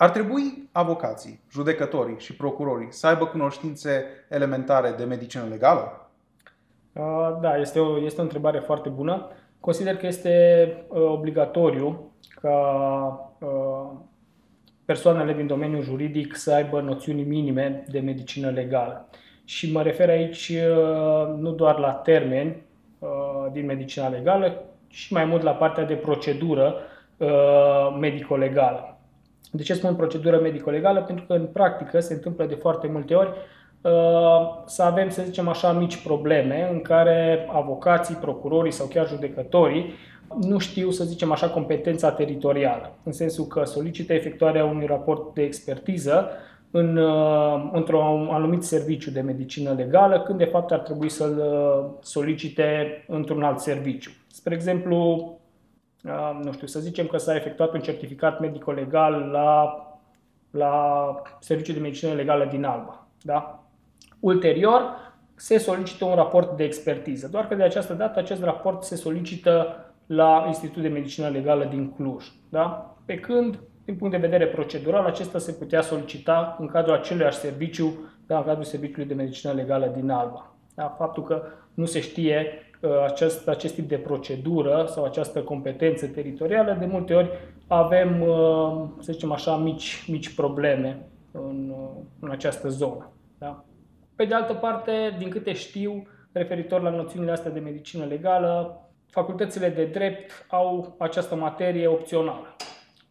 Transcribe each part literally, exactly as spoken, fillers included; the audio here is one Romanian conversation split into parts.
Ar trebui avocații, judecătorii și procurorii să aibă cunoștințe elementare de medicină legală? Da, este o, este o întrebare foarte bună. Consider că este obligatoriu ca persoanele din domeniul juridic să aibă noțiuni minime de medicină legală. Și mă refer aici nu doar la termeni din medicina legală, ci mai mult la partea de procedură medico-legală. De ce spun procedură medico-legală? Pentru că în practică se întâmplă de foarte multe ori să avem, să zicem așa, mici probleme în care avocații, procurorii sau chiar judecătorii nu știu, să zicem așa, competența teritorială, în sensul că solicită efectuarea unui raport de expertiză în, într-un anumit serviciu de medicină legală, când de fapt ar trebui să-l solicite într-un alt serviciu. Spre exemplu, nu știu, să zicem că s-a efectuat un certificat medico-legal la, la serviciul de medicină legală din Alba. Da? Ulterior, se solicită un raport de expertiză, doar că de această dată acest raport se solicită la Institutul de Medicină Legală din Cluj. Da? Pe când, din punct de vedere procedural, acesta se putea solicita în cadrul aceluiași serviciu, da, în cadrul Serviciului de Medicină Legală din Alba. Da? Faptul că nu se știe acest, acest tip de procedură sau această competență teritorială, de multe ori avem, să zicem așa, mici, mici probleme în, în această zonă. Da? Pe de altă parte, din câte știu, referitor la noțiunile astea de medicină legală, facultățile de drept au această materie opțională,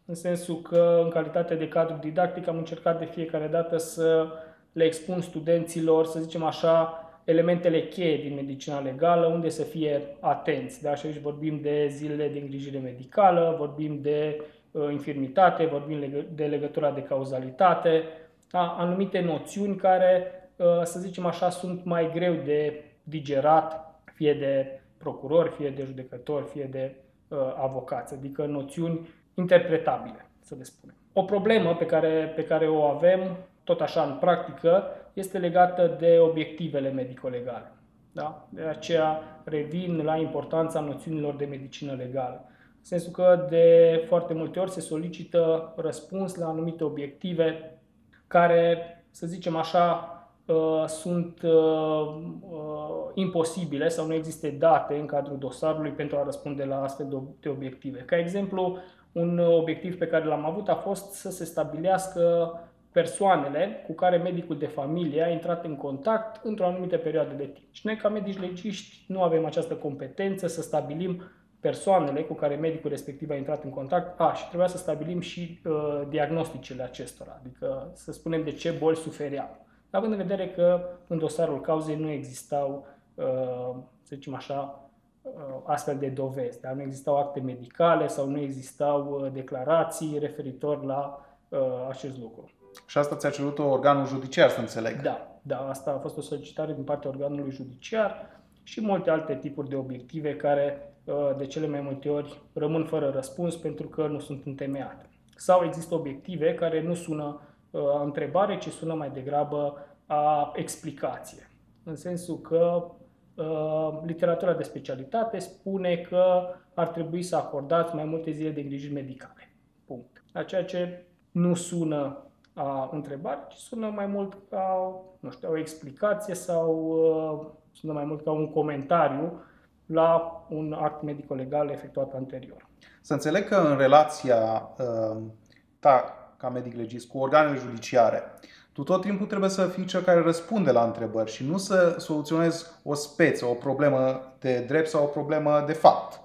în sensul că, în calitate de cadru didactic, am încercat de fiecare dată să le expun studenților, să zicem așa, elementele cheie din medicina legală, unde să fie atenți. Da? Și aici vorbim de zilele de îngrijire medicală, vorbim de uh, infirmitate, vorbim leg- de legătura de cauzalitate, da? Anumite noțiuni care, uh, să zicem așa, sunt mai greu de digerat, fie de procurori, fie de judecători, fie de uh, avocați, adică noțiuni interpretabile, să le spunem. O problemă pe care, pe care o avem, tot așa în practică, este legată de obiectivele medico-legale. Da? De aceea revin la importanța noțiunilor de medicină legală. În sensul că de foarte multe ori se solicită răspuns la anumite obiective care, să zicem așa, sunt uh, uh, imposibile sau nu există date în cadrul dosarului pentru a răspunde la astfel de obiective. Ca exemplu, un obiectiv pe care l-am avut a fost să se stabilească persoanele cu care medicul de familie a intrat în contact într-o anumită perioadă de timp. Și noi, ca medici legiști, nu avem această competență să stabilim persoanele cu care medicul respectiv a intrat în contact. A, și trebuia să stabilim și uh, diagnosticele acestora, adică să spunem de ce boli sufereau. Având în vedere că în dosarul cauzei nu existau, să zicem așa, astfel de dovezi, dar nu existau acte medicale sau nu existau declarații referitor la acest lucru. Și asta ți-a cerut-o organul judiciar, să înțeleg. Da, da, asta a fost o solicitare din partea organului judiciar și multe alte tipuri de obiective care de cele mai multe ori rămân fără răspuns pentru că nu sunt întemeiate. Sau există obiective care nu sună a întrebare, ci sună mai degrabă a explicație. În sensul că uh, literatura de specialitate spune că ar trebui să acordați mai multe zile de îngrijiri medicale. Punct. Ceea ce nu sună a întrebare, ci sună mai mult ca, nu știu, o explicație sau uh, sună mai mult ca un comentariu la un act medico-legal efectuat anterior. Să înțeleg că în relația uh, ta ca medic legist cu organele judiciare, tu tot timpul trebuie să fii cel care răspunde la întrebări și nu să soluționezi o speță, o problemă de drept sau o problemă de fapt.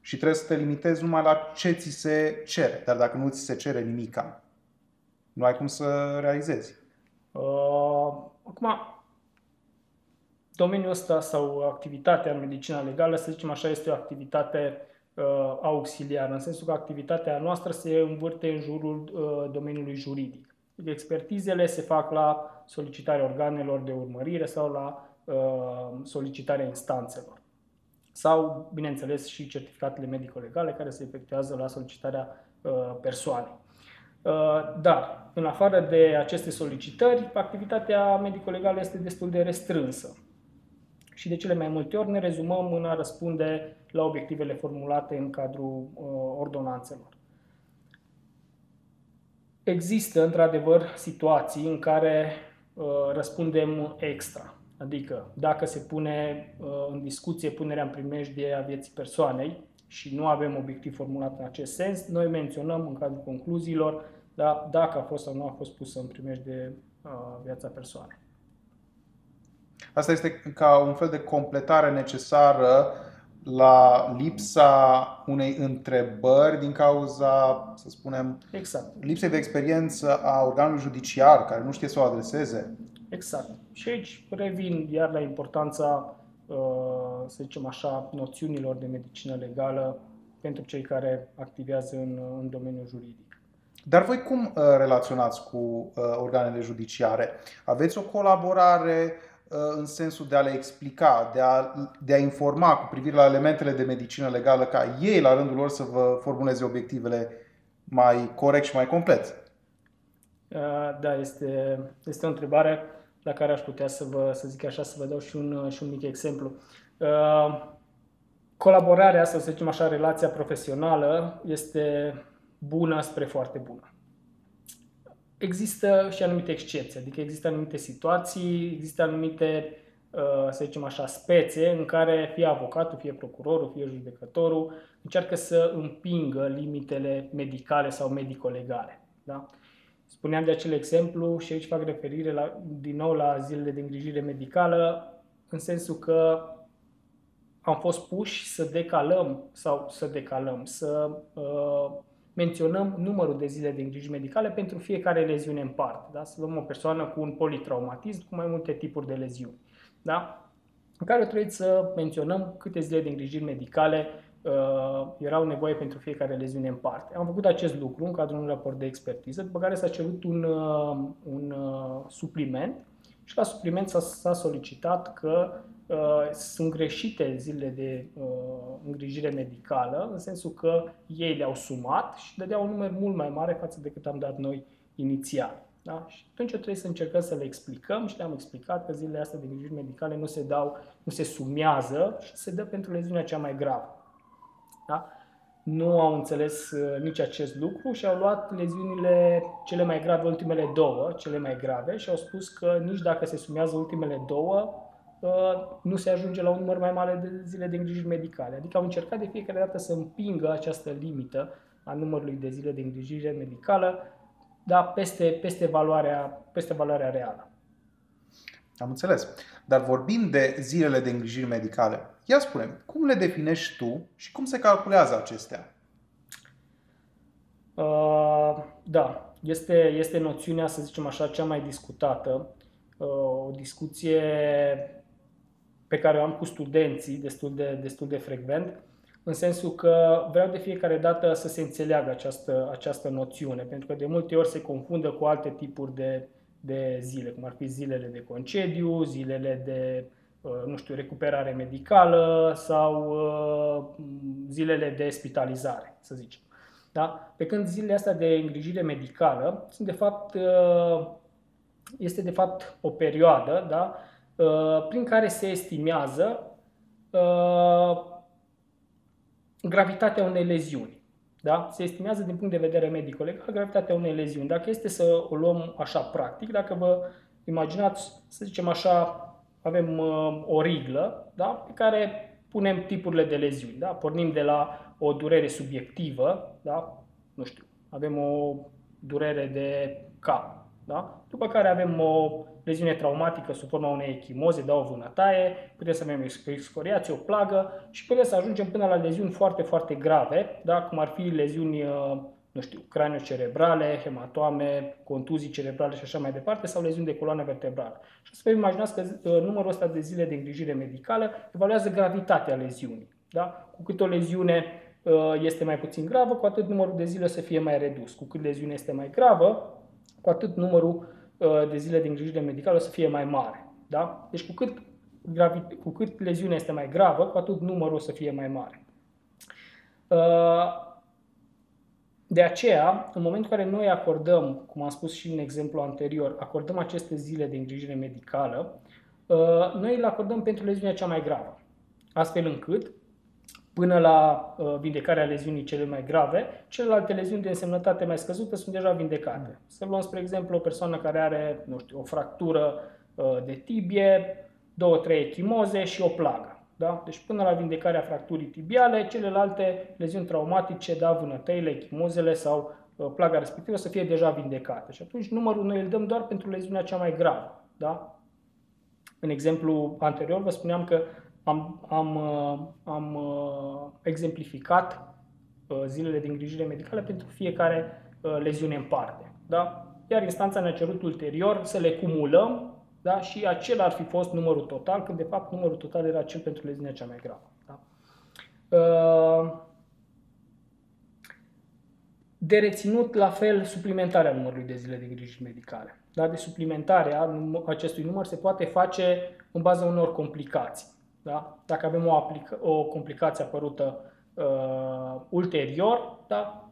Și trebuie să te limitezi numai la ce ți se cere. Dar dacă nu ți se cere nimica, nu ai cum să realizezi. Uh, acum, domeniul ăsta sau activitatea în medicina legală, să zicem așa, este o activitate auxiliară, în sensul că activitatea noastră se învârte în jurul uh, domeniului juridic. Expertizele se fac la solicitarea organelor de urmărire sau la uh, solicitarea instanțelor. Sau, bineînțeles, și certificatele medico-legale care se efectuează la solicitarea uh, persoanei. Uh, dar, în afară de aceste solicitări, activitatea medico-legală este destul de restrânsă. Și de cele mai multe ori ne rezumăm în a răspunde la obiectivele formulate în cadrul uh, ordonanțelor. Există, într-adevăr, situații în care uh, răspundem extra. Adică, dacă se pune uh, în discuție punerea în primejdie a vieții persoanei și nu avem obiectiv formulat în acest sens, noi menționăm în cadrul concluziilor da, dacă a fost sau nu a fost pusă în primejdie uh, viața persoanei. Asta este ca un fel de completare necesară la lipsa unei întrebări din cauza, să spunem, exact. lipsei de experiență a organului judiciar, care nu știe să o adreseze. Exact. Și aici revin iar la importanța, să zicem așa, noțiunilor de medicină legală pentru cei care activează în, în domeniul juridic. Dar voi cum relaționați cu organele judiciare? Aveți o colaborare în sensul de a le explica, de a, de a informa cu privire la elementele de medicină legală, ca ei, la rândul lor, să vă formuleze obiectivele mai corect și mai complet? Da, este, este o întrebare la care aș putea să vă, să zic așa, să vă dau și un, și un mic exemplu. Colaborarea, sau să zicem așa, relația profesională este bună spre foarte bună. Există și anumite excepții, adică există anumite situații, există anumite, să zicem așa, spețe în care fie avocatul, fie procurorul, fie judecătorul încearcă să împingă limitele medicale sau medico-legale. Da? Spuneam de acel exemplu și aici fac referire la, din nou la zilele de îngrijire medicală, în sensul că am fost puși să decalăm sau să decalăm, să... Uh, menționăm numărul de zile de îngrijiri medicale pentru fiecare leziune în parte. Da? Să luăm o persoană cu un politraumatism, cu mai multe tipuri de leziuni, da? În care trebuie să menționăm câte zile de îngrijiri medicale uh, erau nevoie pentru fiecare leziune în parte. Am făcut acest lucru în cadrul unui raport de expertiză, după care s-a cerut un, uh, un uh, supliment și la supliment s-a solicitat că uh, sunt greșite zilele de uh, îngrijire medicală, în sensul că ei le-au sumat și dădeau un număr mult mai mare față de cât am dat noi inițial. Da? Și atunci trebuie să încercăm să le explicăm și le-am explicat că zilele astea de îngrijiri medicale nu se dau, nu se sumează și se dă pentru leziunea cea mai gravă. Da? Nu au înțeles nici acest lucru și au luat leziunile cele mai grave, ultimele două, cele mai grave, și au spus că nici dacă se sumează ultimele două, nu se ajunge la un număr mai mare de zile de îngrijiri medicale. Adică au încercat de fiecare dată să împingă această limită a numărului de zile de îngrijire medicală, dar peste, peste, valoarea, peste valoarea reală. Am înțeles. Dar vorbim de zilele de îngrijiri medicale. Ia spune-mi, cum le definești tu și cum se calculează acestea? Uh, da, este, este noțiunea, să zicem așa, cea mai discutată. Uh, o discuție pe care o am cu studenții destul de, destul de frecvent, în sensul că vreau de fiecare dată să se înțeleagă această, această noțiune, pentru că de multe ori se confundă cu alte tipuri de, de zile, cum ar fi zilele de concediu, zilele de nu știu, recuperare medicală sau uh, zilele de spitalizare, să zicem. Da? Pe când zilele astea de îngrijire medicală sunt de fapt, uh, este de fapt o perioadă da? uh, prin care se estimează uh, gravitatea unei leziuni. Da? Se estimează din punct de vedere medico-legal gravitatea unei leziuni. Dacă este să o luăm așa practic, dacă vă imaginați, să zicem așa, avem uh, o riglă da? pe care punem tipurile de leziuni. Da? Pornim de la o durere subiectivă, da? nu știu, avem o durere de cap, da? după care avem o leziune traumatică sub forma unei echimoze, da? o vânătaie, putem să avem excoriație, o plagă și putem să ajungem până la leziuni foarte, foarte grave, da? cum ar fi leziuni uh, nu știu, craniocerebrale, hematoame, contuzii cerebrale și așa mai departe, sau leziuni de coloană vertebrală. Și să vă imaginați că numărul ăsta de zile de îngrijire medicală evaluează gravitatea leziunii. Da? Cu cât o leziune este mai puțin gravă, cu atât numărul de zile o să fie mai redus. Cu cât leziunea este mai gravă, cu atât numărul de zile de îngrijire medicală o să fie mai mare. Da? Deci cu cât, cu cât leziunea este mai gravă, cu atât numărul o să fie mai mare. De aceea, în momentul în care noi acordăm, cum am spus și în exemplu anterior, acordăm aceste zile de îngrijire medicală, noi le acordăm pentru leziunea cea mai gravă, astfel încât până la vindecarea leziunii cele mai grave, celelalte leziuni de însemnătate mai scăzută sunt deja vindecate. Să luăm, spre exemplu, o persoană care are, nu știu, o fractură de tibie, două-trei echimoze și o plagă. Da? Deci până la vindecarea fracturii tibiale, celelalte leziuni traumatice, da, vânătăile, echimozele sau plaga respectivă să fie deja vindecate. Și atunci numărul noi îl dăm doar pentru leziunea cea mai gravă. Da? În exemplu anterior vă spuneam că am, am, am exemplificat zilele de îngrijire medicală pentru fiecare leziune în parte. Da? Iar instanța ne-a cerut ulterior să le cumulăm. Da? Și acela ar fi fost numărul total, când de fapt numărul total era cel pentru leziunea cea mai gravă. Da? De reținut, la fel, suplimentarea numărului de zile de îngrijiri medicale. Da? De suplimentarea acestui număr se poate face în baza unor complicații. Da? Dacă avem o, o complicație apărută uh, ulterior, da?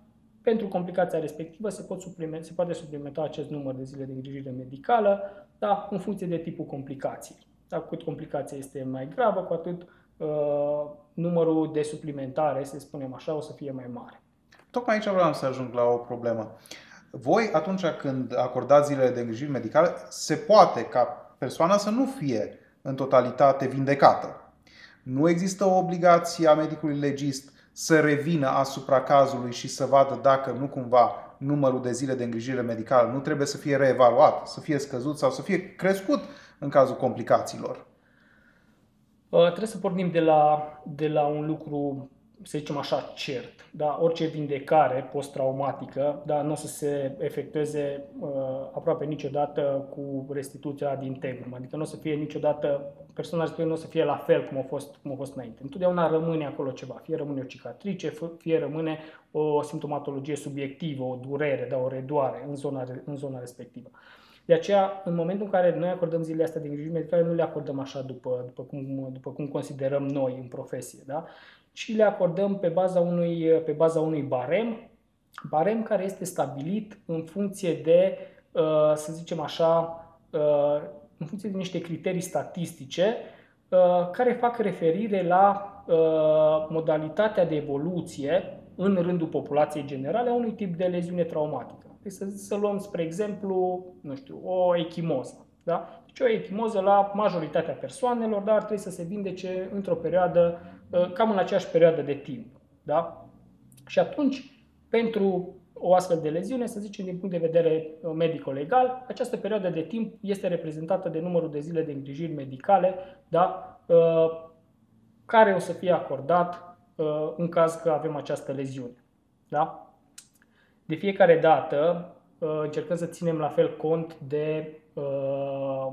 Pentru complicația respectivă se, pot suplimenta, se poate suplimenta acest număr de zile de îngrijire medicală, da, în funcție de tipul complicației. Da, cu cât complicația este mai gravă, cu atât uh, numărul de suplimentare, să spunem așa, o să fie mai mare. Tocmai aici vreau să ajung la o problemă. Voi, atunci când acordați zilele de îngrijire medicală, se poate ca persoana să nu fie în totalitate vindecată. Nu există o obligație a medicului legist să revină asupra cazului și să vadă dacă nu cumva numărul de zile de îngrijire medicală nu trebuie să fie reevaluat, să fie scăzut sau să fie crescut în cazul complicațiilor? Trebuie să pornim de la, de la un lucru, să zicem așa, cert. Da? Orice vindecare post-traumatică, da, nu o să se efectueze uh, aproape niciodată cu restituția din temă. Adică nu o să fie niciodată, persoana respectivă nu o să fie la fel cum a fost, cum a fost înainte. Întotdeauna rămâne acolo ceva. Fie rămâne o cicatrice, fie rămâne o simptomatologie subiectivă, o durere, da, o redoare în zona, în zona respectivă. De aceea, în momentul în care noi acordăm zilele astea de îngrijiri medicale, nu le acordăm așa după, după, cum, după cum considerăm noi în profesie, da? Ci le acordăm pe baza unui, pe baza unui barem, barem care este stabilit în funcție de, să zicem așa, în funcție de niște criterii statistice care fac referire la modalitatea de evoluție în rândul populației generale a unui tip de leziune traumatică. Să, să luăm, spre exemplu, nu știu, o echimoză. Da? Deci o echimoză la majoritatea persoanelor, dar trebuie să se vindece într-o perioadă, cam în aceeași perioadă de timp. Da? Și atunci, pentru o astfel de leziune, să zicem din punct de vedere medico-legal, această perioadă de timp este reprezentată de numărul de zile de îngrijiri medicale, da? Care o să fie acordat în caz că avem această leziune. Da? De fiecare dată încercăm să ținem la fel cont de uh,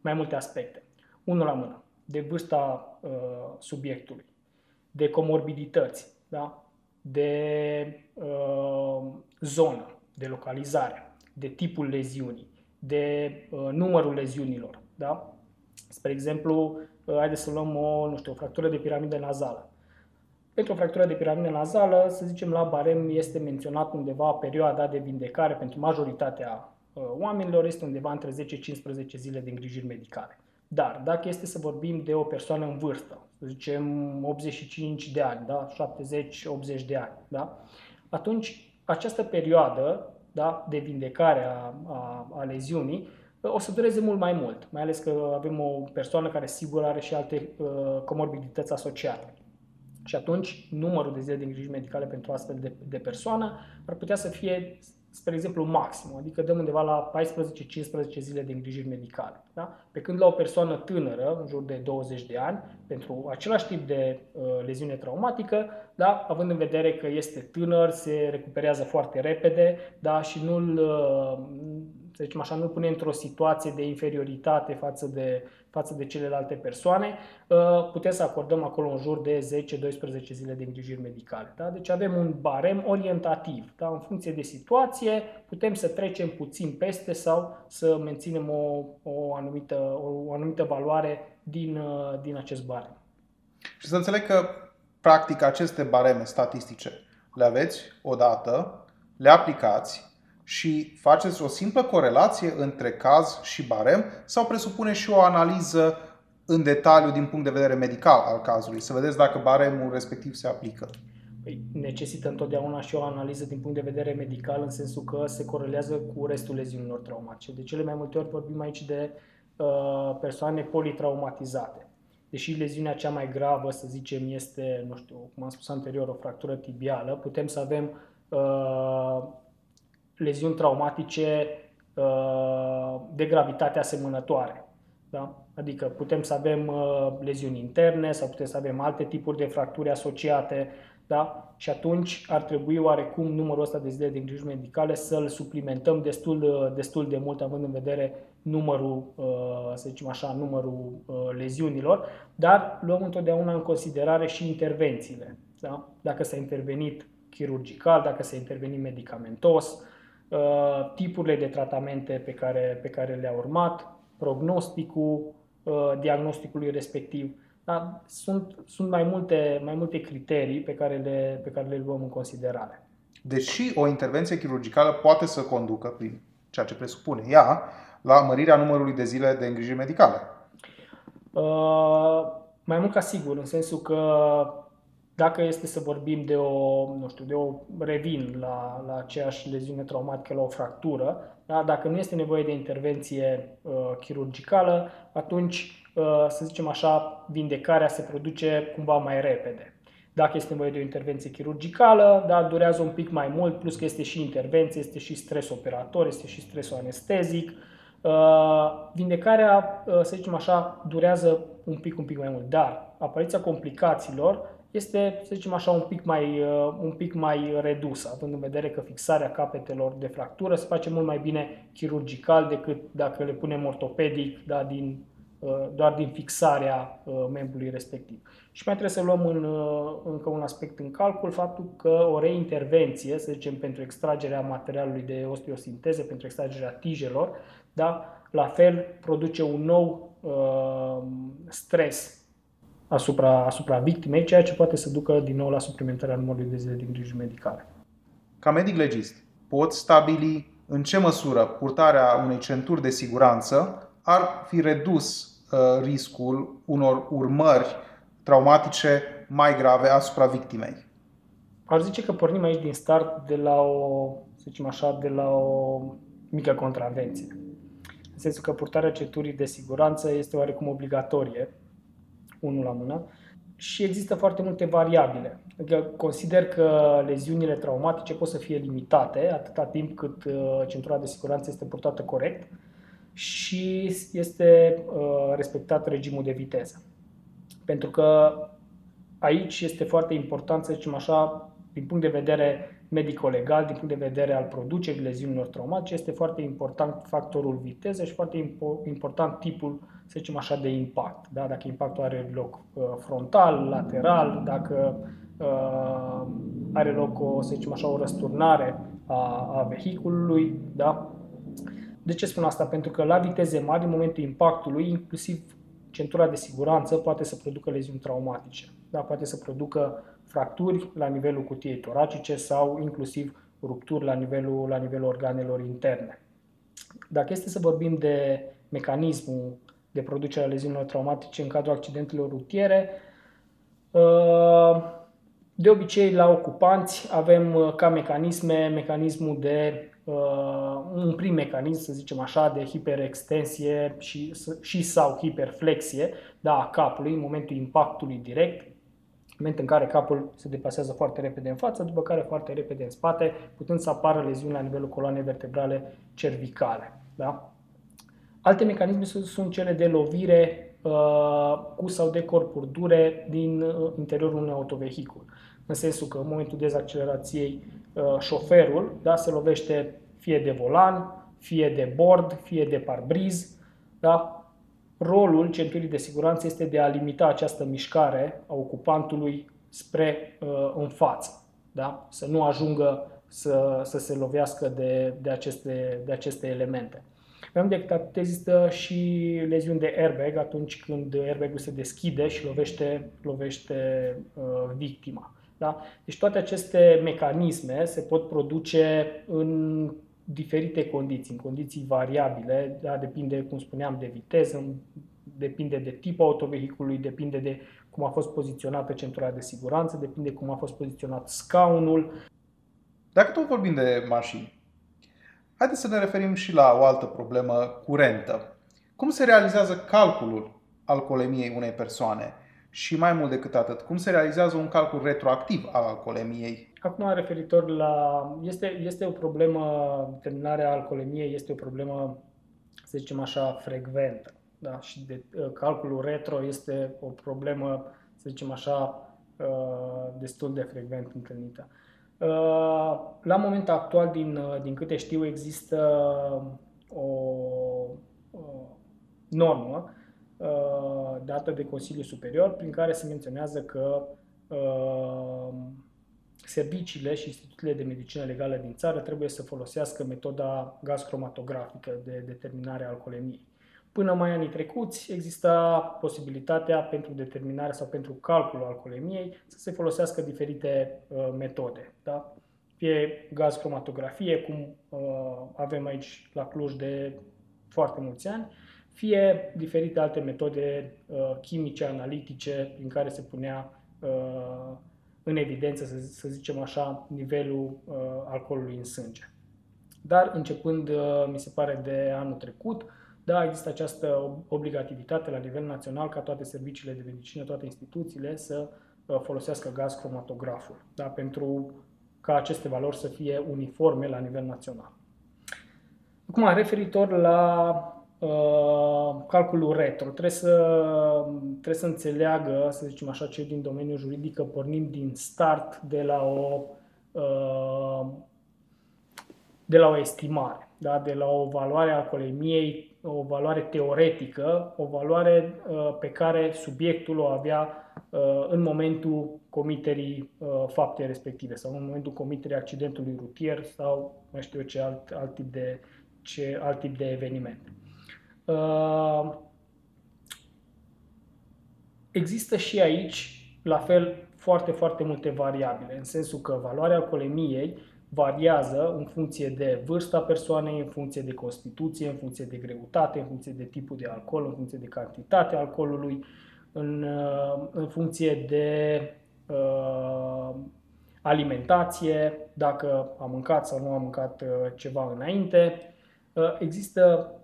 mai multe aspecte. Unul la mână, de vârsta uh, subiectului, de comorbidități, da? De uh, zonă, de localizare, de tipul leziunii, de uh, numărul leziunilor. Da? Spre exemplu, uh, haideți să luăm o, nu știu, o fractură de piramidă nazală. Pentru o fractură de piramidă nazală, să zicem, la barem este menționat undeva perioada de vindecare pentru majoritatea oamenilor, este undeva între zece cincisprezece zile de îngrijiri medicale. Dar dacă este să vorbim de o persoană în vârstă, să zicem optzeci și cinci de ani, da? șaptezeci optzeci de ani, da? Atunci această perioadă, da, de vindecare a, a, a leziunii o să dureze mult mai mult, mai ales că avem o persoană care sigur are și alte uh, comorbidități asociate. Și atunci, numărul de zile de îngrijiri medicale pentru astfel de, de persoană ar putea să fie, spre exemplu, maxim, adică dăm undeva la paisprezece cincisprezece zile de îngrijiri medicale. Da? Pe când la o persoană tânără, în jur de douăzeci de ani, pentru același tip de uh, leziune traumatică, da? Având în vedere că este tânăr, se recuperează foarte repede, da? Și nu-l, să zicem așa, nu-l pune într-o situație de inferioritate față de față de celelalte persoane, putem să acordăm acolo în jur de zece doisprezece zile de îngrijiri medicale. Da? Deci avem un barem orientativ. Da? În funcție de situație putem să trecem puțin peste sau să menținem o, o, anumită, o anumită valoare din, din acest barem. Și să înțeleg că, practic, aceste bareme statistice le aveți odată, le aplicați, și faceți o simplă corelație între caz și barem sau presupune și o analiză în detaliu din punct de vedere medical al cazului, să vedeți dacă baremul respectiv se aplică. Păi, necesită întotdeauna și o analiză din punct de vedere medical, în sensul că se corelează cu restul leziunilor traumatice. De cele mai multe ori vorbim aici de uh, persoane politraumatizate. Deși leziunea cea mai gravă, să zicem, este, nu știu, cum am spus anterior, o fractură tibială, putem să avem uh, leziuni traumatice uh, de gravitate asemănătoare. Da? Adică putem să avem uh, leziuni interne sau putem să avem alte tipuri de fracturi asociate. Da? Și atunci ar trebui oarecum numărul ăsta de zile de îngrijiri medicale să-l suplimentăm destul, destul de mult, având în vedere numărul, să zicem așa, numărul leziunilor, dar luăm întotdeauna în considerare și intervențiile. Da? Dacă s-a intervenit chirurgical, dacă s-a intervenit medicamentos, tipurile de tratamente pe care, pe care le-a urmat, prognosticul diagnosticului respectiv. Da, sunt, sunt mai multe, mai multe criterii pe care, le, pe care le luăm în considerare. Deși o intervenție chirurgicală poate să conducă, prin ceea ce presupune ea, la mărirea numărului de zile de îngrijiri medicale. Uh, mai mult ca sigur, în sensul că dacă este să vorbim de o, nu știu, de o revin la, la aceeași leziune traumatică, la o fractură, da, dacă nu este nevoie de intervenție uh, chirurgicală, atunci, să zicem așa, vindecarea se produce cumva mai repede. Dacă este nevoie de o intervenție chirurgicală, da, durează un pic mai mult, plus că este și intervenție, este și stres operator, este și stresul anestezic. Vindecarea, să zicem așa, durează un pic, un pic mai mult, dar apariția complicațiilor este, să zicem așa, un pic mai, un pic mai redusă, având în vedere că fixarea capetelor de fractură se face mult mai bine chirurgical decât dacă le punem ortopedic, da, din doar din fixarea membrului respectiv. Și mai trebuie să luăm în, încă un aspect în calcul, faptul că o reintervenție, să zicem, pentru extragerea materialului de osteosinteză, pentru extragerea tijelor, da, la fel produce un nou uh, stres asupra, asupra victimei, ceea ce poate să ducă din nou la suplimentarea numărului de zile de îngrijiri medicale. Ca medic legist, pot stabili în ce măsură purtarea unei centuri de siguranță ar fi redus uh, riscul unor urmări traumatice mai grave asupra victimei? Aș zice că pornim aici din start de la o, să zicem așa, de la o mică contravenție. În sensul că purtarea centurii de siguranță este oarecum obligatorie, unul la mână, și există foarte multe variabile. Adică consider că leziunile traumatice pot să fie limitate atâta timp cât uh, centura de siguranță este purtată corect și este uh, respectat regimul de viteză. Pentru că aici este foarte important, să zicem așa, din punct de vedere medico-legal, din punct de vedere al producerii leziunilor traumatice, este foarte important factorul viteză și foarte impo important tipul, să zicem așa, de impact. Da? Dacă impactul are loc uh, frontal, lateral, dacă uh, are loc o, să zicem așa, o răsturnare a, a vehiculului, da? De ce spun asta? Pentru că la viteze mari, în momentul impactului, inclusiv centura de siguranță poate să producă leziuni traumatice. Da? Poate să producă fracturi la nivelul cutiei toracice sau inclusiv rupturi la nivelul, la nivelul organelor interne. Dacă este să vorbim de mecanismul de producere a leziunilor traumatice în cadrul accidentelor rutiere, de obicei la ocupanți avem ca mecanisme mecanismul de un prim mecanism, să zicem așa, de hiperextensie și, și sau hiperflexie, da, a capului în momentul impactului direct, în momentul în care capul se deplasează foarte repede în față, după care foarte repede în spate, putând să apară leziuni la nivelul coloanei vertebrale cervicale. Da? Alte mecanisme sunt cele de lovire uh, cu sau de corpuri dure din interiorul unui autovehicul, în sensul că în momentul dezaccelerației șoferul, da, se lovește fie de volan, fie de bord, fie de parbriz. Da? Rolul centurii de siguranță este de a limita această mișcare a ocupantului spre uh, în față. Da? Să nu ajungă să, să se lovească de, de, aceste, de aceste elemente. Mai mult decât atât, există și leziuni de airbag atunci când airbagul se deschide și lovește, lovește uh, victima. Da? Deci toate aceste mecanisme se pot produce în diferite condiții, în condiții variabile, da? Depinde, cum spuneam, de viteză, depinde de tipul autovehicului, depinde de cum a fost poziționată centura de siguranță, depinde cum a fost poziționat scaunul. Dacă tot vorbim de mașini, haideți să ne referim și la o altă problemă curentă. Cum se realizează calculul alcoolemiei unei persoane? Și mai mult decât atât, cum se realizează un calcul retroactiv al alcoolemiei? Acum, referitor la... Este, este o problemă, determinarea alcoolemiei este o problemă, să zicem așa, frecventă. Da? Și de, calculul retro este o problemă, să zicem așa, destul de frecvent întâlnită. La momentul actual, din, din câte știu, există o, o normă dată de Consiliul Superior, prin care se menționează că uh, serviciile și instituțiile de medicină legală din țară trebuie să folosească metoda gaz-cromatografică de determinare a alcoolemiei. Până mai anii trecuți exista posibilitatea pentru determinare sau pentru calculul alcoolemiei să se folosească diferite uh, metode. Da? Fie gaz-cromatografie, cum uh, avem aici la Cluj de foarte mulți ani, fie diferite alte metode uh, chimice, analitice, prin care se punea uh, în evidență, să, să zicem așa, nivelul uh, alcoolului în sânge. Dar începând, uh, mi se pare, de anul trecut, da, există această obligativitate la nivel național ca toate serviciile de medicină, toate instituțiile să uh, folosească gaz-cromatograful, da, pentru ca aceste valori să fie uniforme la nivel național. Acum, referitor la calculul retro. Trebuie să, trebuie să înțeleagă, să zicem așa, cei din domeniul juridic că pornim din start de la o, de la o estimare, da? De la o valoare a alcoolemiei, o valoare teoretică, o valoare pe care subiectul o avea în momentul comiterii faptei respective sau în momentul comiterii accidentului rutier sau mai știu eu ce alt, alt, tip, de, ce, alt tip de eveniment. Uh, există și aici, la fel, foarte, foarte multe variabile, în sensul că valoarea alcoolemiei variază în funcție de vârsta persoanei, în funcție de constituție, în funcție de greutate, în funcție de tipul de alcool, în funcție de cantitatea alcoolului, în, uh, în funcție de uh, alimentație, dacă a mâncat sau nu a mâncat uh, ceva înainte. Uh, există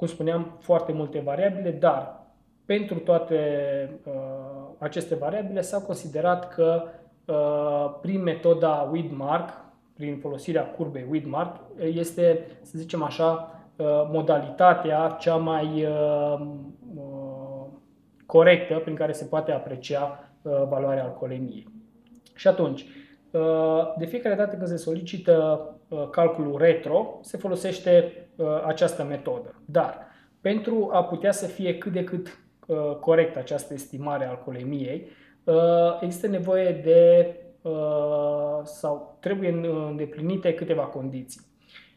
Cum spuneam, foarte multe variabile, dar pentru toate uh, aceste variabile s-a considerat că uh, prin metoda Widmark, prin folosirea curbei Widmark, este, să zicem așa, uh, modalitatea cea mai uh, uh, corectă prin care se poate aprecia uh, valoarea alcoolemiei. Și atunci, uh, de fiecare dată când se solicită uh, calculul retro, se folosește această metodă. Dar, pentru a putea să fie cât de cât uh, corectă această estimare a alcoolemiei, uh, există nevoie de uh, sau trebuie îndeplinite câteva condiții.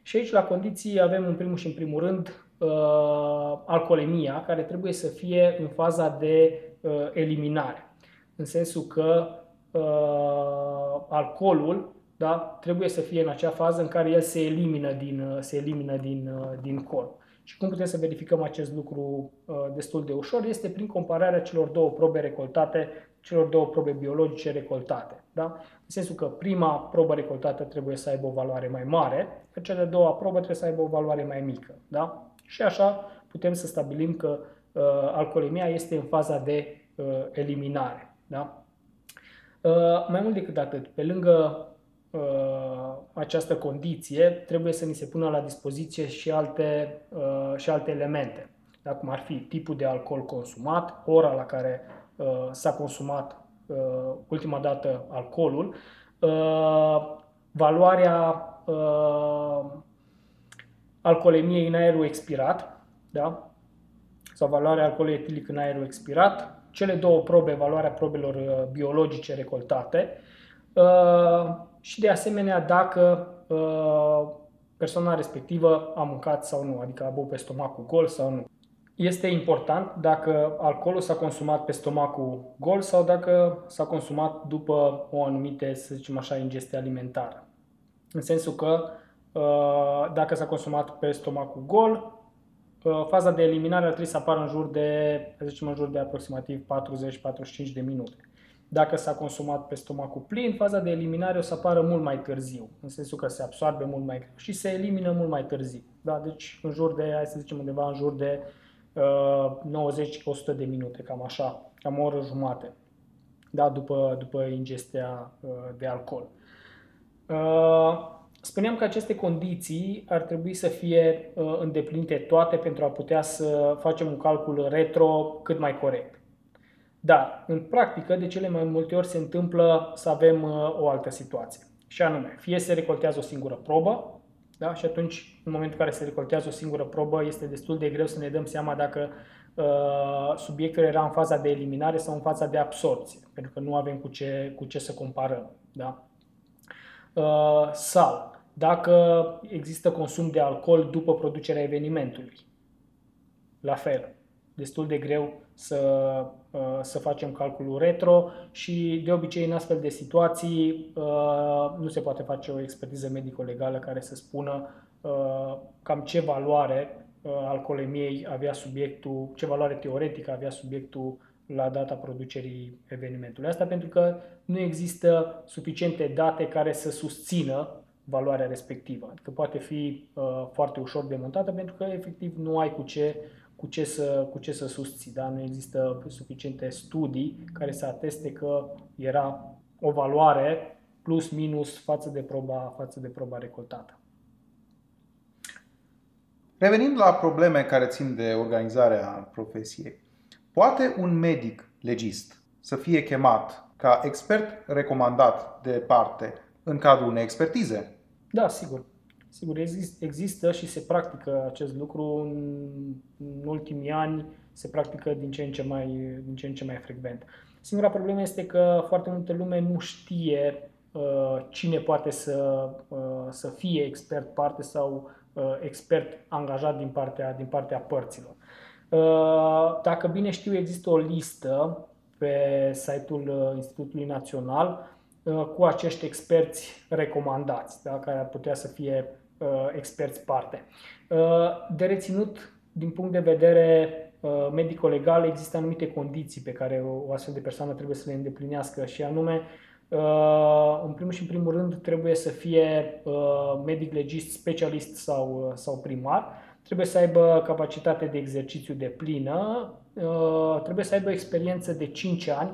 Și aici, la condiții, avem în primul și în primul rând uh, alcoolemia, care trebuie să fie în faza de uh, eliminare. În sensul că uh, alcoolul, da? Trebuie să fie în acea fază în care el se elimină din, se elimină din, din corp. Și cum putem să verificăm acest lucru destul de ușor? Este prin compararea celor două probe recoltate, celor două probe biologice recoltate. Da? În sensul că prima probă recoltată trebuie să aibă o valoare mai mare, iar cea de-a doua probă trebuie să aibă o valoare mai mică. Da? Și așa putem să stabilim că uh, alcoolemia este în faza de uh, eliminare. Da? Uh, mai mult decât atât, pe lângă această condiție, trebuie să ni se pună la dispoziție și alte, uh, și alte elemente, da? Cum ar fi tipul de alcool consumat, ora la care uh, s-a consumat uh, ultima dată alcoolul, uh, valoarea uh, alcoolemiei în aerul expirat, da? Sau valoarea alcoolului etilic în aerul expirat, cele două probe, valoarea probelor uh, biologice recoltate, Uh, și de asemenea dacă uh, persoana respectivă a mâncat sau nu, adică a băut pe stomacul gol sau nu. Este important dacă alcoolul s-a consumat pe stomacul gol sau dacă s-a consumat după o anumită, să zicem așa, ingestie alimentară. În sensul că uh, dacă s-a consumat pe stomacul gol, faza de eliminare ar trebui să apară în jur de, să zicem, în jur de aproximativ patruzeci patruzeci și cinci de minute. Dacă s-a consumat pe stomacul plin, faza de eliminare o să apară mult mai târziu, în sensul că se absorbe mult mai greu și se elimină mult mai târziu. Da? Deci, în jur de, hai să zicem, undeva în jur de uh, nouăzeci la o sută de minute, cam așa, cam o oră jumate, da? după, după ingestia uh, de alcool. Uh, Spuneam că aceste condiții ar trebui să fie îndeplinite toate pentru a putea să facem un calcul retro cât mai corect. Dar, în practică, de cele mai multe ori se întâmplă să avem o altă situație. Și anume, fie se recoltează o singură probă, da? Și atunci, în momentul în care se recoltează o singură probă, este destul de greu să ne dăm seama dacă uh, subiectul era în faza de eliminare sau în faza de absorpție, pentru că nu avem cu ce, cu ce să comparăm. Da? Uh, sau dacă există consum de alcool după producerea evenimentului. La fel, destul de greu să, să facem calculul retro și de obicei în astfel de situații nu se poate face o expertiză medico-legală care să spună cam ce valoare alcoolemiei avea subiectul, ce valoare teoretică avea subiectul la data producerii evenimentului. Asta pentru că nu există suficiente date care să susțină valoarea respectivă. Adică poate fi uh, foarte ușor demontată pentru că efectiv nu ai cu ce, cu ce, să, cu ce să susții. Da? Nu există suficiente studii care să ateste că era o valoare plus minus față de proba, față de proba recoltată. Revenind la probleme care țin de organizarea profesiei, poate un medic legist să fie chemat ca expert recomandat de parte în cadrul unei expertize? Da, sigur. Sigur, există și se practică acest lucru în, în ultimii ani, se practică din ce în ce mai, din ce în ce mai frecvent. Singura problemă este că foarte multă lume nu știe uh, cine poate să, uh, să fie expert parte sau uh, expert angajat din partea, din partea părților. Uh, dacă bine știu, există o listă pe site-ul Institutului Național cu acești experți recomandați, da, care ar putea să fie uh, experți parte. Uh, de reținut, din punct de vedere uh, medico-legal, există anumite condiții pe care o, o astfel de persoană trebuie să le îndeplinească și anume, uh, în primul și în primul rând, trebuie să fie uh, medic-legist, specialist sau, uh, sau primar, trebuie să aibă capacitate de exercițiu deplină, uh, trebuie să aibă experiență de cinci ani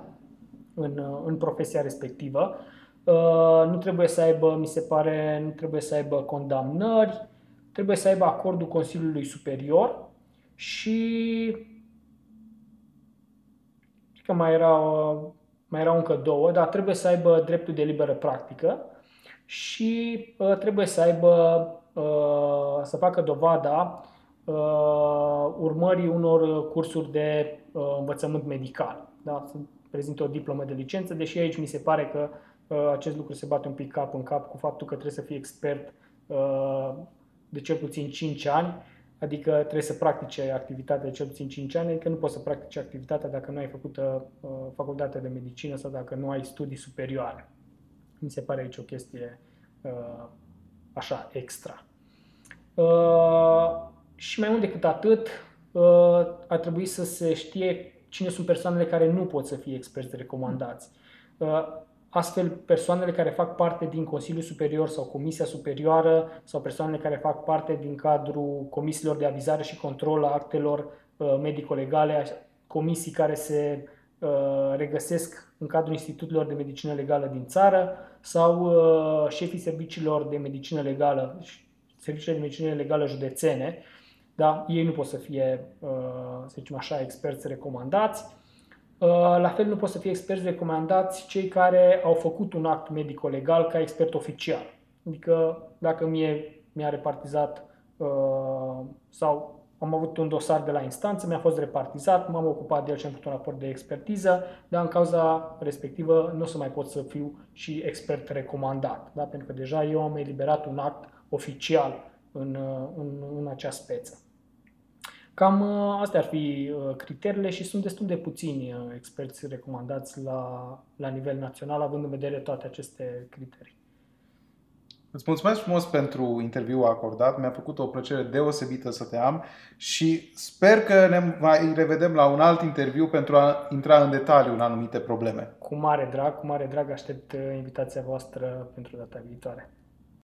În, în profesia respectivă. Uh, nu trebuie să aibă, mi se pare, nu trebuie să aibă condamnări, trebuie să aibă acordul Consiliului Superior și cred că mai erau, mai erau încă două, dar trebuie să aibă dreptul de liberă practică și uh, trebuie să aibă, uh, să facă dovada uh, urmării unor cursuri de uh, învățământ medical. Da? Prezintă o diplomă de licență, deși aici mi se pare că uh, acest lucru se bate un pic cap în cap cu faptul că trebuie să fii expert uh, de cel puțin cinci ani, adică trebuie să practice activitatea de cel puțin cinci ani, adică nu poți să practici activitatea dacă nu ai făcut uh, facultatea de medicină sau dacă nu ai studii superioare. Mi se pare aici o chestie uh, așa extra. Uh, și mai mult decât atât, uh, ar trebui să se știe cine sunt persoanele care nu pot să fie experți recomandați. Astfel, persoanele care fac parte din Consiliul Superior sau Comisia Superioară sau persoanele care fac parte din cadrul comisiilor de avizare și control a actelor medico-legale, comisii care se regăsesc în cadrul instituțiilor de medicină legală din țară sau șefii serviciilor de medicină legală, serviciile de medicină legală județene. Da? Ei nu pot să fie, să zicem așa, experți recomandați. La fel nu pot să fie experți recomandați cei care au făcut un act medico-legal ca expert oficial. Adică dacă mie mi-a repartizat sau am avut un dosar de la instanță, mi-a fost repartizat, m-am ocupat de el și am făcut un raport de expertiză, dar în cauza respectivă nu o să mai pot să fiu și expert recomandat. Da? Pentru că deja eu am eliberat un act oficial în, în, în acea speță. Cam astea ar fi criteriile și sunt destul de puțini experți recomandați la, la nivel național, având în vedere toate aceste criterii. Îți mulțumesc frumos pentru interviul acordat. Mi-a făcut o plăcere deosebită să te am și sper că ne mai revedem la un alt interviu pentru a intra în detaliu în anumite probleme. Cu mare drag, cu mare drag aștept invitația voastră pentru data viitoare.